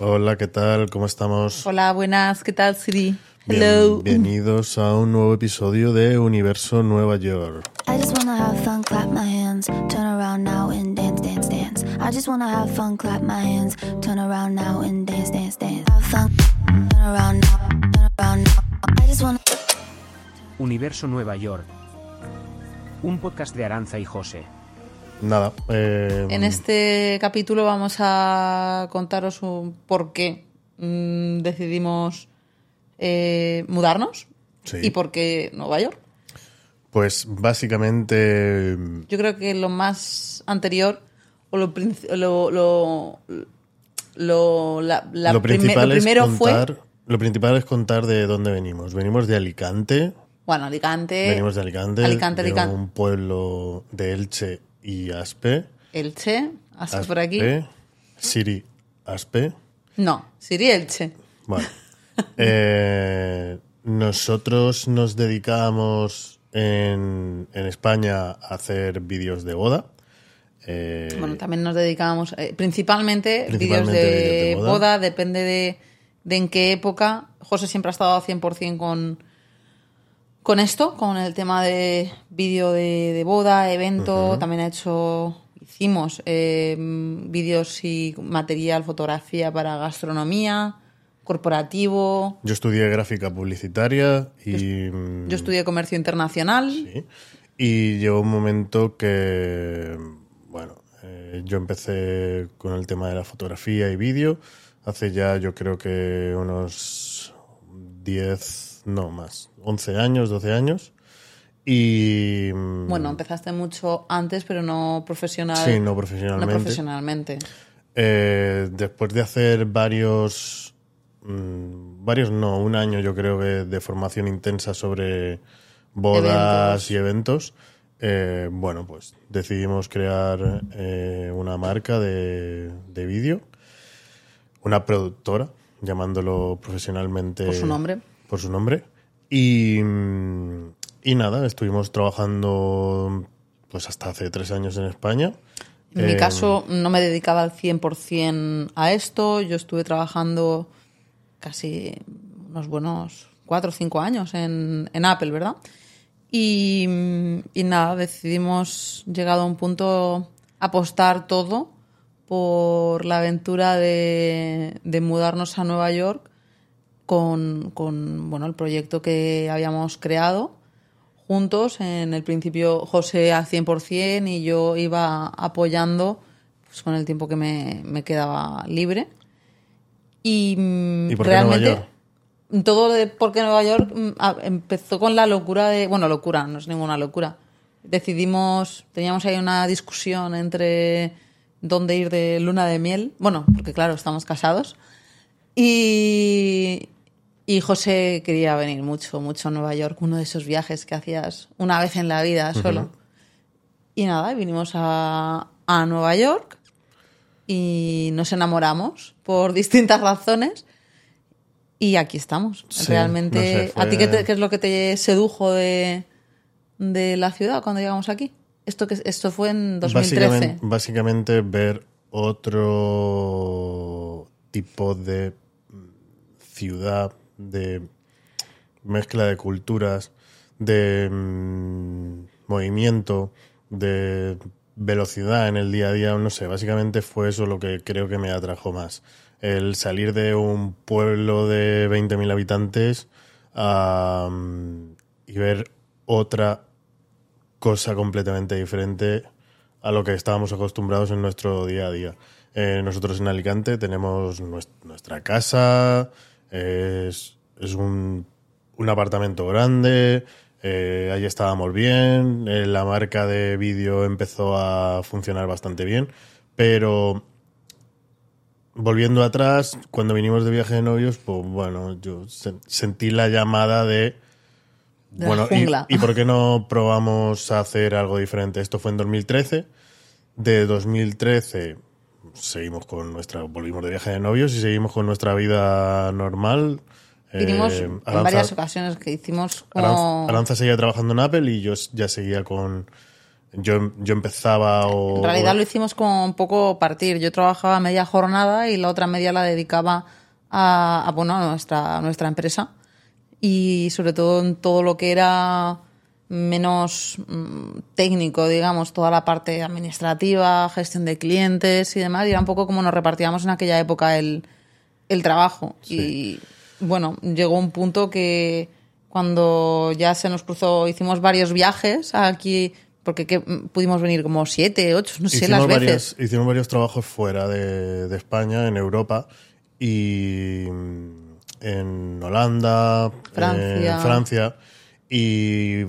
Hola, ¿qué tal? ¿Cómo estamos? Hola, buenas. ¿Qué tal, Siri? Hello. Bienvenidos a un nuevo episodio de Universo Nueva York. Universo Nueva York. Un podcast de Aranza y José. Nada. En este capítulo vamos a contaros un por qué decidimos mudarnos y por qué Nueva York. Pues básicamente... Yo creo que lo más anterior o lo principal es contar de dónde venimos. Venimos de Alicante. Bueno, Alicante. Venimos de Alicante. Alicante. Un pueblo de Elche y Aspe. Elche, Aspe por aquí. Siri, Aspe. No, Siri, Elche. Bueno. Nosotros nos dedicábamos en España a hacer vídeos de boda. Bueno, también nos dedicábamos principalmente vídeos de boda. Depende de en qué época. José siempre ha estado 100% con esto, con el tema de vídeo de boda, evento. Uh-huh. También hicimos vídeos y material, fotografía para gastronomía, corporativo. Yo estudié gráfica publicitaria y... Yo estudié comercio internacional. Sí. Y llegó un momento que, bueno, yo empecé con el tema de la fotografía y vídeo hace ya, yo creo que unos 11 años, 12 años. Y... Bueno, empezaste mucho antes, pero no profesional. Sí, no profesionalmente. No profesionalmente. Después de hacer un año yo creo que de formación intensa sobre bodas y eventos, bueno, pues decidimos crear una marca de vídeo, una productora, llamándolo profesionalmente... Por su nombre. Y nada, estuvimos trabajando pues hasta hace 3 años en España. En mi caso no me dedicaba al 100% a esto. Yo estuve trabajando casi unos buenos 4 o 5 años en Apple, ¿verdad? Y nada, decidimos, llegado a un punto, apostar todo por la aventura de mudarnos a Nueva York con bueno, el proyecto que habíamos creado juntos. En el principio José al 100% y yo iba apoyando pues, con el tiempo que me quedaba libre. ¿Y por qué realmente Nueva York? Todo de por qué Nueva York empezó con la locura de... Bueno, locura, no es ninguna locura. Teníamos ahí una discusión entre dónde ir de luna de miel. Bueno, porque claro, estamos casados. Y José quería venir mucho, mucho a Nueva York. Uno de esos viajes que hacías una vez en la vida solo. Uh-huh. Y nada, vinimos a Nueva York. Y nos enamoramos por distintas razones y aquí estamos. Sí, realmente, no sé, ¿a ti qué es lo que te sedujo de la ciudad cuando llegamos aquí? Esto fue en 2013. Básicamente ver otro tipo de ciudad, de mezcla de culturas, de movimiento, de... velocidad en el día a día, no sé, básicamente fue eso lo que creo que me atrajo más. El salir de un pueblo de 20.000 habitantes y ver otra cosa completamente diferente a lo que estábamos acostumbrados en nuestro día a día. Nosotros en Alicante tenemos nuestra casa, es un apartamento grande... allí estábamos bien, la marca de vídeo empezó a funcionar bastante bien, pero volviendo atrás, cuando vinimos de viaje de novios, pues bueno, yo sentí la llamada de bueno, la jungla. ¿Y por qué no probamos a hacer algo diferente? Esto fue en 2013. De 2013 volvimos de viaje de novios y seguimos con nuestra vida normal. Vinimos en varias ocasiones que hicimos como... Aranza seguía trabajando en Apple y yo ya seguía con Yo empezaba o... En realidad lo hicimos como un poco partir. Yo trabajaba media jornada y la otra media la dedicaba a nuestra empresa. Y sobre todo en todo lo que era menos técnico, digamos, toda la parte administrativa, gestión de clientes y demás. Y era un poco como nos repartíamos en aquella época el trabajo. Sí. Y bueno, llegó un punto que cuando ya se nos cruzó, hicimos varios viajes aquí... Porque pudimos venir como 7, 8, no sé, las veces. Hicimos varios trabajos fuera de España, en Europa y en Holanda, Francia. Y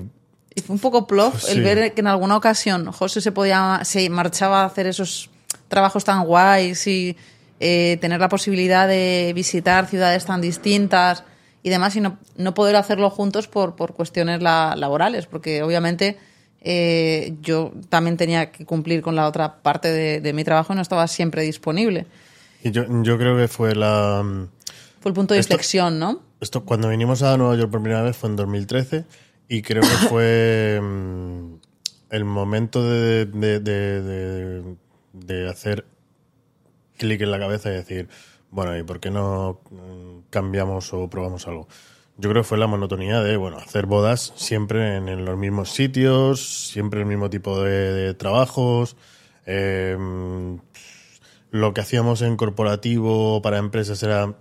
fue un poco plof el ver que en alguna ocasión José se marchaba a hacer esos trabajos tan guays y tener la posibilidad de visitar ciudades tan distintas y demás y no poder hacerlo juntos por cuestiones laborales, porque obviamente... yo también tenía que cumplir con la otra parte de mi trabajo y no estaba siempre disponible. Y yo creo que fue el punto de inflexión, ¿no? Esto, cuando vinimos a Nueva York por primera vez fue en 2013 y creo que fue el momento de hacer clic en la cabeza y decir, bueno, ¿y por qué no cambiamos o probamos algo? Yo creo que fue la monotonía de hacer bodas siempre en los mismos sitios, siempre el mismo tipo de trabajos. Lo que hacíamos en corporativo para empresas era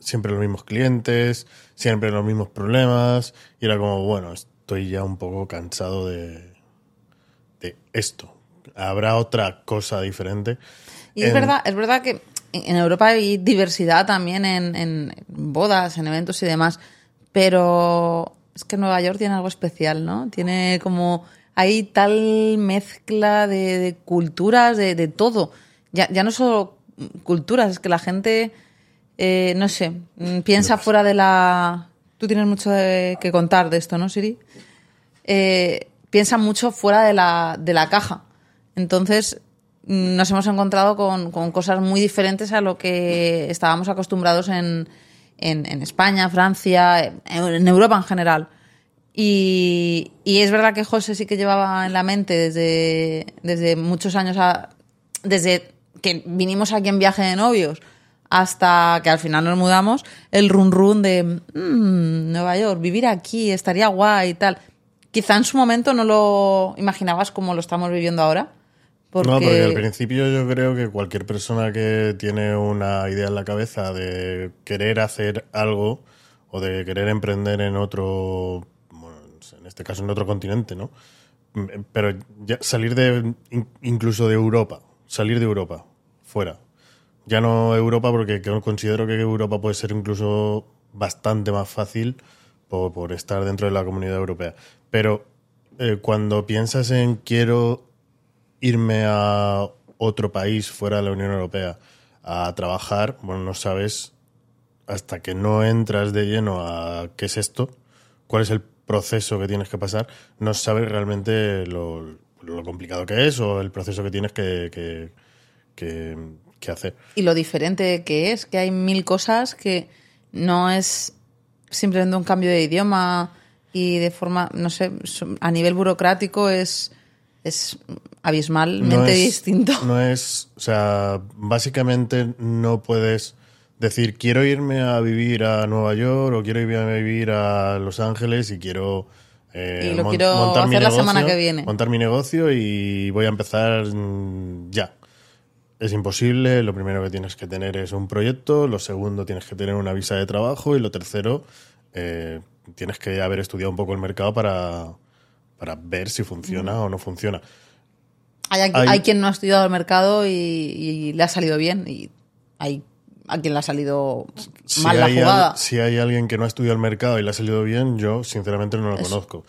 siempre los mismos clientes, siempre los mismos problemas. Y era como, estoy ya un poco cansado de esto. Habrá otra cosa diferente. Y es verdad que en Europa hay diversidad también en bodas, en eventos y demás. Pero es que Nueva York tiene algo especial, ¿no? Tiene como... Hay tal mezcla de culturas, de todo. Ya no solo culturas, es que la gente, no sé, piensa fuera de la... Tú tienes mucho que contar de esto, ¿no, Siri? Piensa mucho fuera de la caja. Entonces nos hemos encontrado con cosas muy diferentes a lo que estábamos acostumbrados en España, Francia, en Europa en general. Y es verdad que José sí que llevaba en la mente desde muchos años, desde que vinimos aquí en viaje de novios hasta que al final nos mudamos, el run run de Nueva York, vivir aquí, estaría guay y tal. Quizá en su momento no lo imaginabas como lo estamos viviendo ahora. No, porque al principio yo creo que cualquier persona que tiene una idea en la cabeza de querer hacer algo o de querer emprender en otro, en este caso en otro continente, ¿no? Pero ya salir incluso de Europa, salir de Europa, fuera. Ya no Europa, porque considero que Europa puede ser incluso bastante más fácil por estar dentro de la Comunidad Europea. Pero cuando piensas en quiero irme a otro país fuera de la Unión Europea a trabajar, no sabes hasta que no entras de lleno a qué es esto, cuál es el proceso que tienes que pasar, no sabes realmente lo complicado que es o el proceso que tienes que hacer. Y lo diferente que es, que hay mil cosas que no es simplemente un cambio de idioma y de forma, no sé, a nivel burocrático es abismalmente distinto. Básicamente no puedes decir quiero irme a vivir a Nueva York o quiero irme a vivir a Los Ángeles y quiero montar mi negocio, la semana que viene. Montar mi negocio y voy a empezar ya. Es imposible, lo primero que tienes que tener es un proyecto, lo segundo tienes que tener una visa de trabajo y lo tercero tienes que haber estudiado un poco el mercado para ver si funciona o no funciona. Hay quien no ha estudiado el mercado y le ha salido bien y hay a quien le ha salido mal la jugada. Si hay alguien que no ha estudiado el mercado y le ha salido bien, yo sinceramente no lo conozco.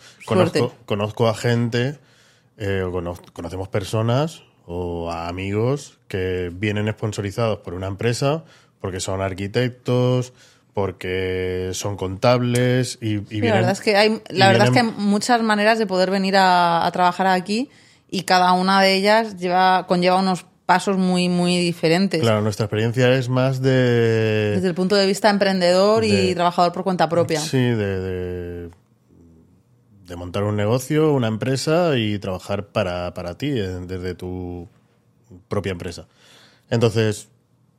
Conozco a gente, conocemos personas o a amigos que vienen sponsorizados por una empresa porque son arquitectos, porque son contables y vienen... La verdad es que hay muchas maneras de poder venir a trabajar aquí y cada una de ellas conlleva unos pasos muy, muy diferentes. Claro, nuestra experiencia es más desde el punto de vista emprendedor y trabajador por cuenta propia. Sí, de montar un negocio, una empresa y trabajar para ti desde tu propia empresa. Entonces,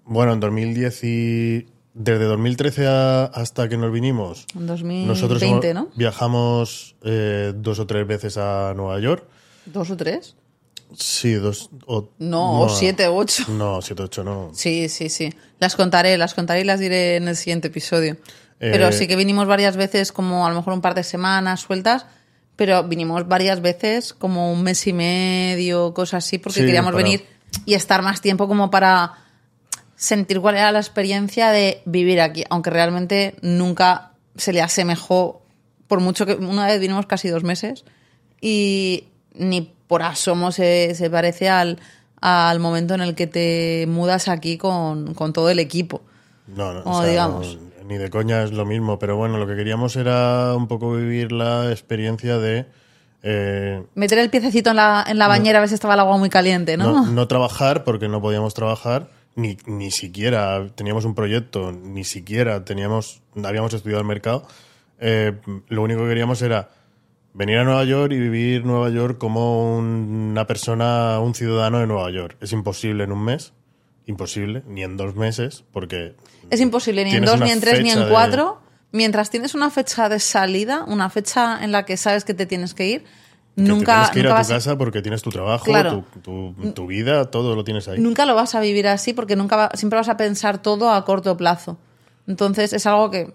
bueno, en 2010 y desde 2013 hasta que nos vinimos, 2020, nosotros viajamos 2 o 3 veces a Nueva York. ¿Dos o tres? Sí, 2 o... No, no, 7 u 8. No, 7 u 8 no. Sí. Las contaré y las diré en el siguiente episodio. Pero sí que vinimos varias veces, como a lo mejor un par de semanas sueltas, pero vinimos varias veces, como 1 mes y medio, cosas así, porque sí, queríamos venir y estar más tiempo como para sentir cuál era la experiencia de vivir aquí, aunque realmente nunca se le asemejó, por mucho que una vez vinimos casi 2 meses y ni por asomo se parece al momento en el que te mudas aquí con todo el equipo. No, o sea, digamos... No, ni de coña es lo mismo, pero bueno, lo que queríamos era un poco vivir la experiencia de... meter el piececito en la bañera, a veces estaba el agua muy caliente, ¿no? No trabajar, porque no podíamos trabajar, ni siquiera teníamos un proyecto, ni siquiera habíamos estudiado el mercado. Lo único que queríamos era venir a Nueva York y vivir Nueva York como una persona, un ciudadano de Nueva York. Es imposible en 1 mes. Imposible, ni en 2 meses, porque... Es imposible, ni en 2, ni en 3, ni en 4. Mientras tienes una fecha de salida, una fecha en la que sabes que te tienes que ir, nunca vas a tu casa porque tienes tu trabajo, claro, tu vida, todo lo tienes ahí. Nunca lo vas a vivir así porque siempre vas a pensar todo a corto plazo. Entonces es algo que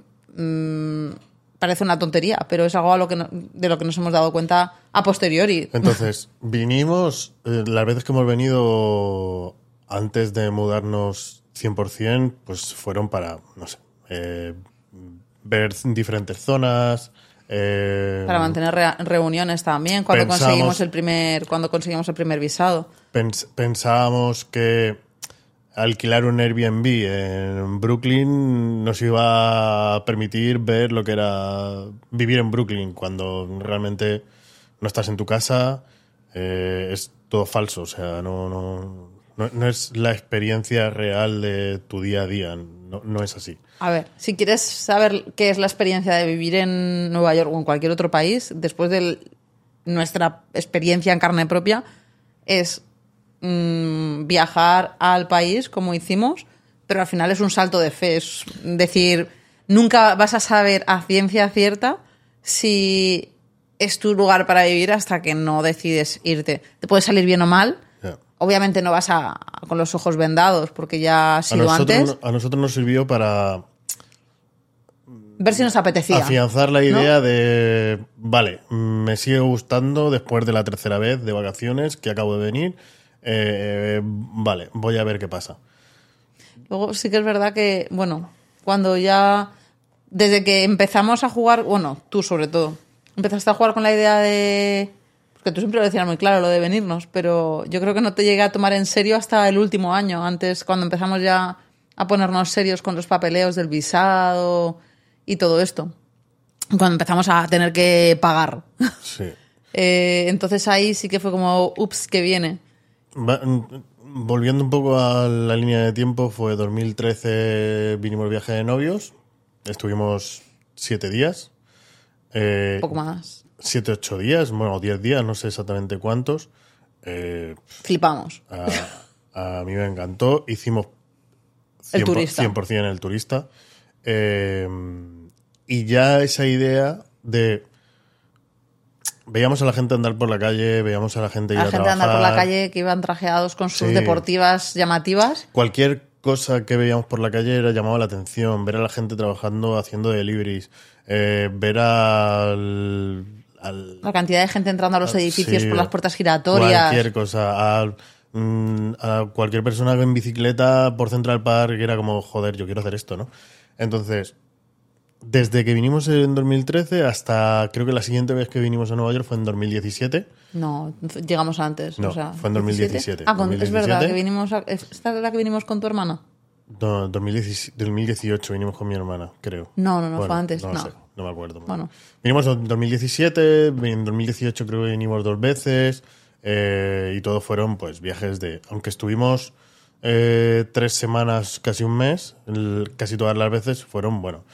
parece una tontería, pero es algo de lo que nos hemos dado cuenta a posteriori. Entonces, vinimos, las veces que hemos venido... Antes de mudarnos 100%, pues fueron para, no sé, ver diferentes zonas. Para mantener reuniones también, cuando conseguimos el primer visado. Pensábamos que alquilar un Airbnb en Brooklyn nos iba a permitir ver lo que era vivir en Brooklyn, cuando realmente no estás en tu casa, es todo falso, o sea, No es la experiencia real de tu día a día, no es así. A ver, si quieres saber qué es la experiencia de vivir en Nueva York o en cualquier otro país, después de nuestra experiencia en carne propia, es viajar al país como hicimos, pero al final es un salto de fe. Es decir, nunca vas a saber a ciencia cierta si es tu lugar para vivir hasta que no decides irte. Te puede salir bien o mal. Obviamente no vas con los ojos vendados porque ya ha sido antes. A nosotros nos sirvió para... ver si nos apetecía. Afianzar la idea, ¿no? De... Vale, me sigue gustando después de la 3ª vez de vacaciones que acabo de venir. Vale, voy a ver qué pasa. Luego sí que es verdad que, bueno, cuando ya... Desde que empezamos a jugar... Bueno, tú sobre todo. Empezaste a jugar con la idea de... que tú siempre lo decías muy claro, lo de venirnos, pero yo creo que no te llegué a tomar en serio hasta el último año, antes cuando empezamos ya a ponernos serios con los papeleos del visado y todo esto, cuando empezamos a tener que pagar. Sí. Entonces ahí sí que fue como, ups, que viene. Volviendo un poco a la línea de tiempo, fue 2013, vinimos viaje de novios, estuvimos 7 días. Un poco más. 7 u 8 días, bueno, 10 días, no sé exactamente cuántos. Flipamos. A mí me encantó. Hicimos 100% el turista. Y ya esa idea de... Veíamos a la gente andar por la calle, veíamos a la gente ir a trabajar. La gente andar por la calle que iban trajeados con sus deportivas llamativas. Cualquier cosa que veíamos por la calle llamaba la atención. Ver a la gente trabajando, haciendo deliveries. Ver la cantidad de gente entrando a los edificios por las puertas giratorias. Cualquier cosa. A cualquier persona en bicicleta por Central Park, que era como, joder, yo quiero hacer esto, ¿no? Entonces, desde que vinimos en 2013 hasta creo que la siguiente vez que vinimos a Nueva York fue en 2017. No, llegamos antes. No, o sea, fue en 2017. Ah, 2017. Es verdad, que vinimos ¿esta es la que vinimos con tu hermana? No, 2018 vinimos con mi hermana, creo. No, bueno, fue antes. No sé, no me acuerdo. Bueno. Vinimos en 2017, en 2018 creo que vinimos 2 veces y todos fueron pues viajes de... Aunque estuvimos 3 semanas, casi 1 mes, casi todas las veces fueron, bueno,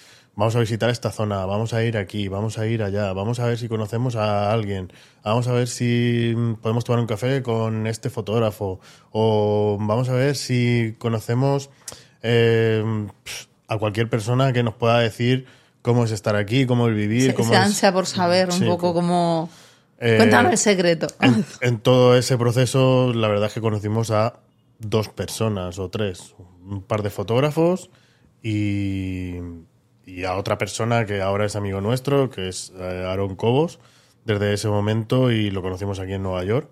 vamos a visitar esta zona, vamos a ir aquí, vamos a ir allá, vamos a ver si conocemos a alguien, vamos a ver si podemos tomar un café con este fotógrafo, o vamos a ver si conocemos a cualquier persona que nos pueda decir cómo es estar aquí, cómo es vivir. Cómo esa ansia por saber un poco cómo... Cuéntame el secreto. En todo ese proceso, la verdad es que conocimos a 2 personas o 3, un par de fotógrafos y a otra persona que ahora es amigo nuestro, que es Aaron Cobos, desde ese momento, y lo conocimos aquí en Nueva York,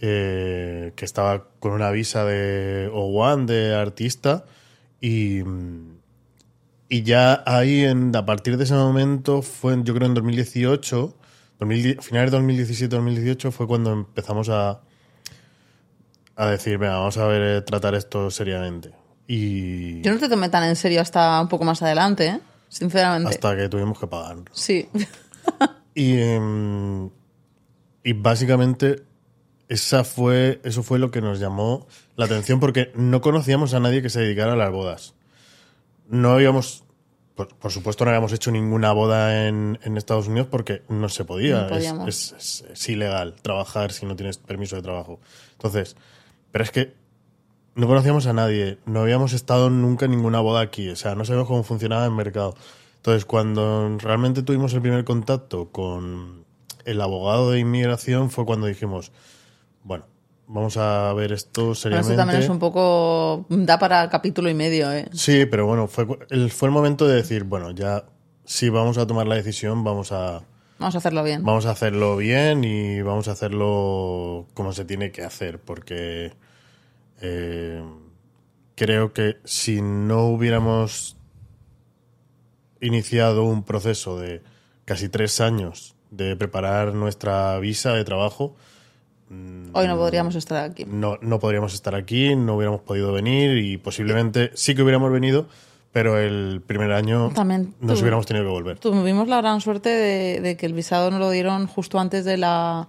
que estaba con una visa de O1, de artista, y ya ahí, a partir de ese momento, fue, yo creo en 2018, finales de 2017-2018, fue cuando empezamos a decir, venga, vamos a ver, tratar esto seriamente. Y yo no te tomé tan en serio hasta un poco más adelante, ¿eh? Sinceramente. Hasta que tuvimos que pagar. Sí. Y básicamente eso fue lo que nos llamó la atención, porque no conocíamos a nadie que se dedicara a las bodas. No habíamos... Por supuesto no habíamos hecho ninguna boda en Estados Unidos porque no se podía. No es ilegal trabajar si no tienes permiso de trabajo. Entonces, pero es que no conocíamos a nadie, no habíamos estado nunca en ninguna boda aquí, o sea, no sabíamos cómo funcionaba el mercado. Entonces, cuando realmente tuvimos el primer contacto con el abogado de inmigración fue cuando dijimos, bueno, vamos a ver esto seriamente. Pero eso también es un poco... da para capítulo y medio, ¿eh? Sí, pero bueno, fue el momento de decir, bueno, ya si vamos a tomar la decisión, vamos a hacerlo bien. Vamos a hacerlo bien y vamos a hacerlo como se tiene que hacer, porque creo que si no hubiéramos iniciado un proceso de casi 3 años de preparar nuestra visa de trabajo... Hoy no podríamos estar aquí. No podríamos estar aquí, no hubiéramos podido venir y posiblemente sí que hubiéramos venido, pero el primer año también nos hubiéramos tenido que volver. Tuvimos la gran suerte de que el visado nos lo dieron justo antes de la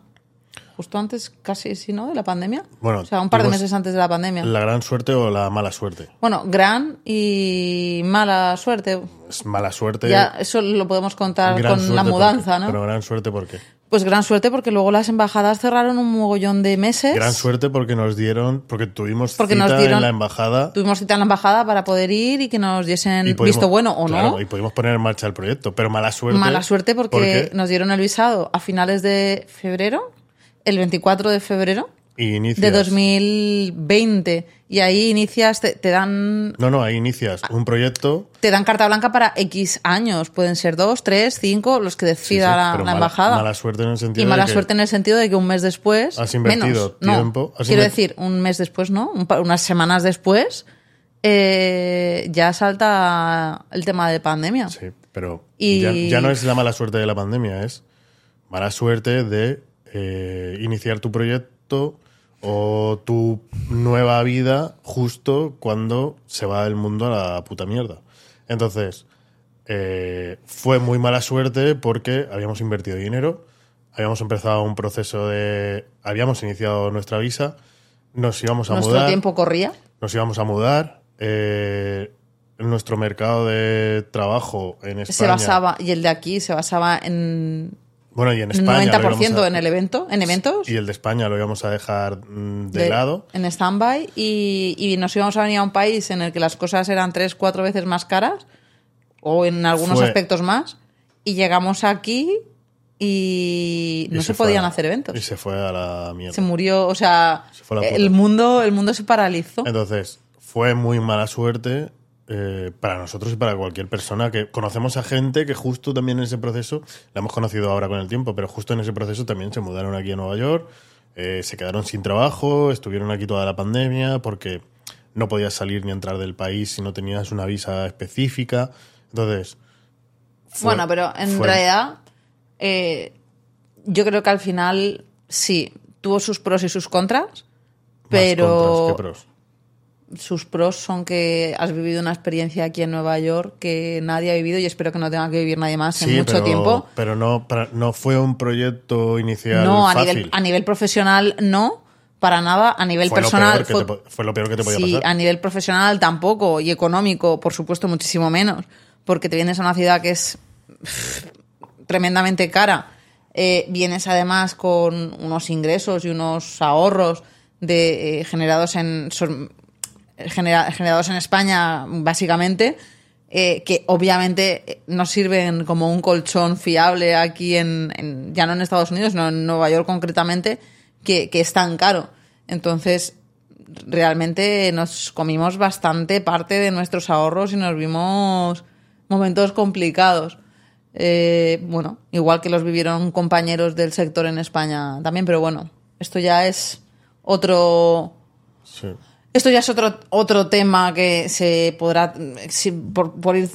pandemia. Bueno, o sea, un par de meses antes de la pandemia. ¿La gran suerte o la mala suerte? Bueno, gran y mala suerte. Es mala suerte. Ya eso lo podemos contar con la mudanza, ¿no? Pero gran suerte, ¿por qué? Pues gran suerte porque luego las embajadas cerraron un mogollón de meses. Gran suerte porque tuvimos cita en la embajada. Tuvimos cita en la embajada para poder ir y que nos diesen visto bueno o claro, no. Y pudimos poner en marcha el proyecto, pero mala suerte. Mala suerte porque nos dieron el visado a finales de febrero, el 24 de febrero de 2020. Y ahí inicias, te dan... No, ahí inicias un proyecto... Te dan carta blanca para X años. Pueden ser 2, 3, 5, los que decida la embajada. Mala suerte en el sentido de que un mes después... Has invertido tiempo. Un mes después, ¿no? Unas semanas después ya salta el tema de pandemia. Sí, pero ya no es la mala suerte de la pandemia, es mala suerte de iniciar tu proyecto... o tu nueva vida justo cuando se va el mundo a la puta mierda. Entonces, fue muy mala suerte porque habíamos invertido dinero, habíamos empezado un proceso de... Habíamos iniciado nuestra visa, nos íbamos a mudar... ¿Nuestro tiempo corría? Nos íbamos a mudar... nuestro mercado de trabajo en España... Y el de aquí se basaba en... Bueno, y en España 90% en eventos. Y el de España lo íbamos a dejar de lado. En stand-by. Y nos íbamos a venir a un país en el que las cosas eran 3-4 veces más caras, o en algunos aspectos más, y llegamos aquí y no se podían hacer eventos. Y se fue a la mierda. Se murió, o sea, el mundo se paralizó. Entonces, fue muy mala suerte... para nosotros y para cualquier persona que conocemos a gente que justo también en ese proceso, la hemos conocido ahora con el tiempo, pero justo en ese proceso también se mudaron aquí a Nueva York, se quedaron sin trabajo, estuvieron aquí toda la pandemia porque no podías salir ni entrar del país si no tenías una visa específica. Entonces realidad yo creo que al final sí, tuvo sus pros y sus contras, pero... Más contras que pros. Sus pros son que has vivido una experiencia aquí en Nueva York que nadie ha vivido y espero que no tenga que vivir nadie más tiempo. Pero no fue un proyecto inicial fácil. A nivel profesional no, para nada. A nivel personal fue lo peor que te podía pasar. Sí, a nivel profesional tampoco, y económico, por supuesto, muchísimo menos. porque te vienes a una ciudad que es tremendamente cara, vienes además con unos ingresos y unos ahorros de generados en España, básicamente, que obviamente nos sirven como un colchón fiable aquí ya no en Estados Unidos, sino en Nueva York concretamente, que es tan caro. Entonces, realmente nos comimos bastante parte de nuestros ahorros y nos vimos momentos complicados. Bueno, igual que los vivieron compañeros del sector en España también, pero bueno, esto ya es otro... Sí. Esto ya es otro tema que se podrá... por ir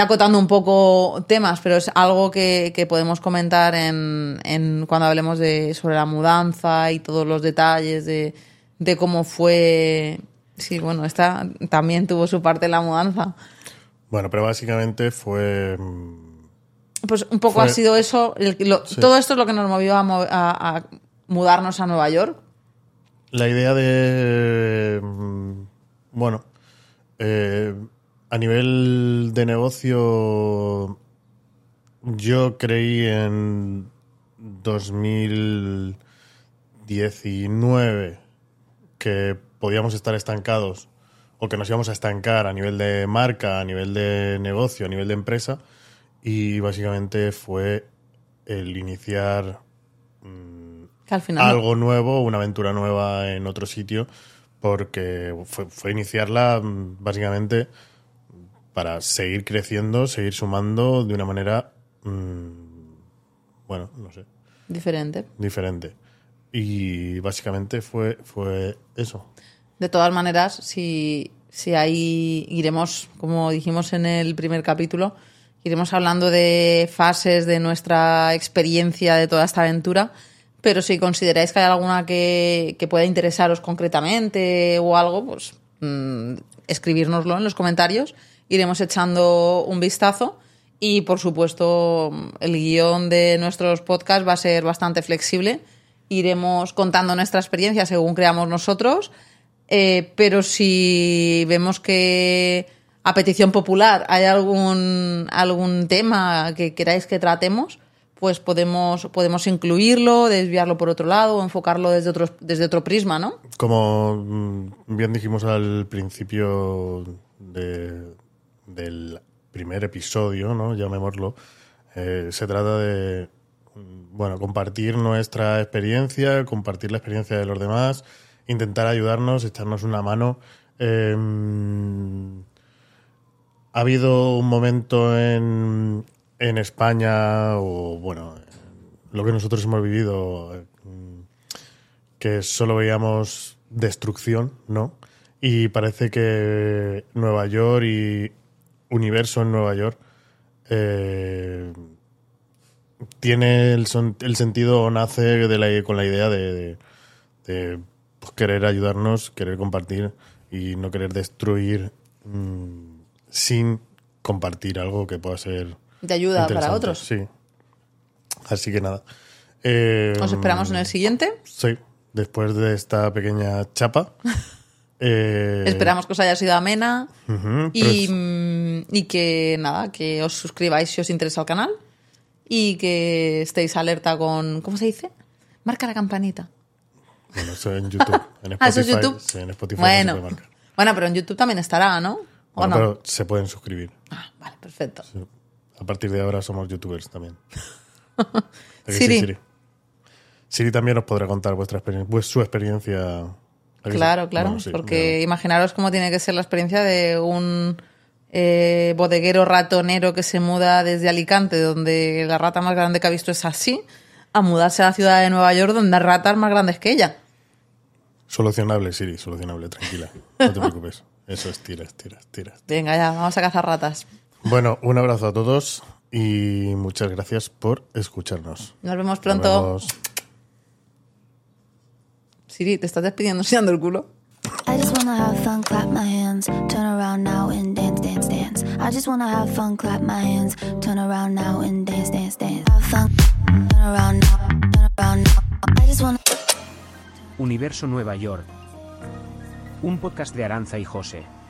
acotando un poco temas, pero es algo que podemos comentar en cuando hablemos sobre la mudanza y todos los detalles de cómo fue... Sí, bueno, esta también tuvo su parte en la mudanza. Bueno, pero básicamente fue... Pues un poco fue, ha sido eso... Sí. Todo esto es lo que nos movió a mudarnos a Nueva York. La idea de... Bueno, a nivel de negocio, yo creí en 2019 que podíamos estar estancados o que nos íbamos a estancar a nivel de marca, a nivel de negocio, a nivel de empresa, y básicamente fue el iniciar algo nuevo, una aventura nueva en otro sitio, porque fue iniciarla básicamente para seguir creciendo, seguir sumando de una manera, bueno, no sé. Diferente. Y básicamente fue eso. De todas maneras, si ahí iremos, como dijimos en el primer capítulo, iremos hablando de fases de nuestra experiencia de toda esta aventura, pero si consideráis que hay alguna que pueda interesaros concretamente o algo, pues escribírnoslo en los comentarios, iremos echando un vistazo y, por supuesto, el guión de nuestros podcasts va a ser bastante flexible, iremos contando nuestra experiencia según creamos nosotros. Pero si vemos que a petición popular hay algún tema que queráis que tratemos, pues podemos incluirlo, desviarlo por otro lado o enfocarlo desde otro prisma, ¿no? Como bien dijimos al principio del primer episodio, ¿no? Llamémoslo, se trata de, bueno, compartir nuestra experiencia, compartir la experiencia de los demás, intentar ayudarnos, echarnos una mano. Ha habido un momento en España, o bueno, lo que nosotros hemos vivido, que solo veíamos destrucción, ¿no? Y parece que Nueva York y Universo en Nueva York tiene el sentido, o nace con la idea de pues querer ayudarnos, querer compartir y no querer destruir sin compartir algo que pueda ser de ayuda para otros. Sí. Así que nada. ¿Os esperamos en el siguiente? Sí. Después de esta pequeña chapa. Esperamos que os haya sido amena. Y que nada, que os suscribáis si os interesa el canal y que estéis alerta con... ¿Cómo se dice? Marca la campanita. Bueno, eso en YouTube. En Spotify, ¿eso es YouTube? Sí, en Spotify. Bueno. No se puede, pero en YouTube también estará, ¿no? ¿O bueno, no? Pero se pueden suscribir. Ah, vale, perfecto. Sí. A partir de ahora somos youtubers también. Siri también os podrá contar su experiencia. Claro. Bueno, sí, porque imaginaros cómo tiene que ser la experiencia de un bodeguero ratonero que se muda desde Alicante, donde la rata más grande que ha visto es así, a mudarse a la ciudad de Nueva York, donde hay ratas más grandes que ella. Solucionable, Siri, solucionable, tranquila. No te preocupes. Eso es, tira. Venga, ya, vamos a cazar ratas. Bueno, un abrazo a todos y muchas gracias por escucharnos. Nos vemos pronto. Siri, ¿te estás despidiendo enseñando el culo? I just wanna have fun, clap my hands, turn around now and dance, dance, dance. I just wanna have fun, clap my hands, turn around now and dance, dance, dance. Have fun, turn around now, turn around now. I just wanna... Universo Nueva York. Un podcast de Aranza y José.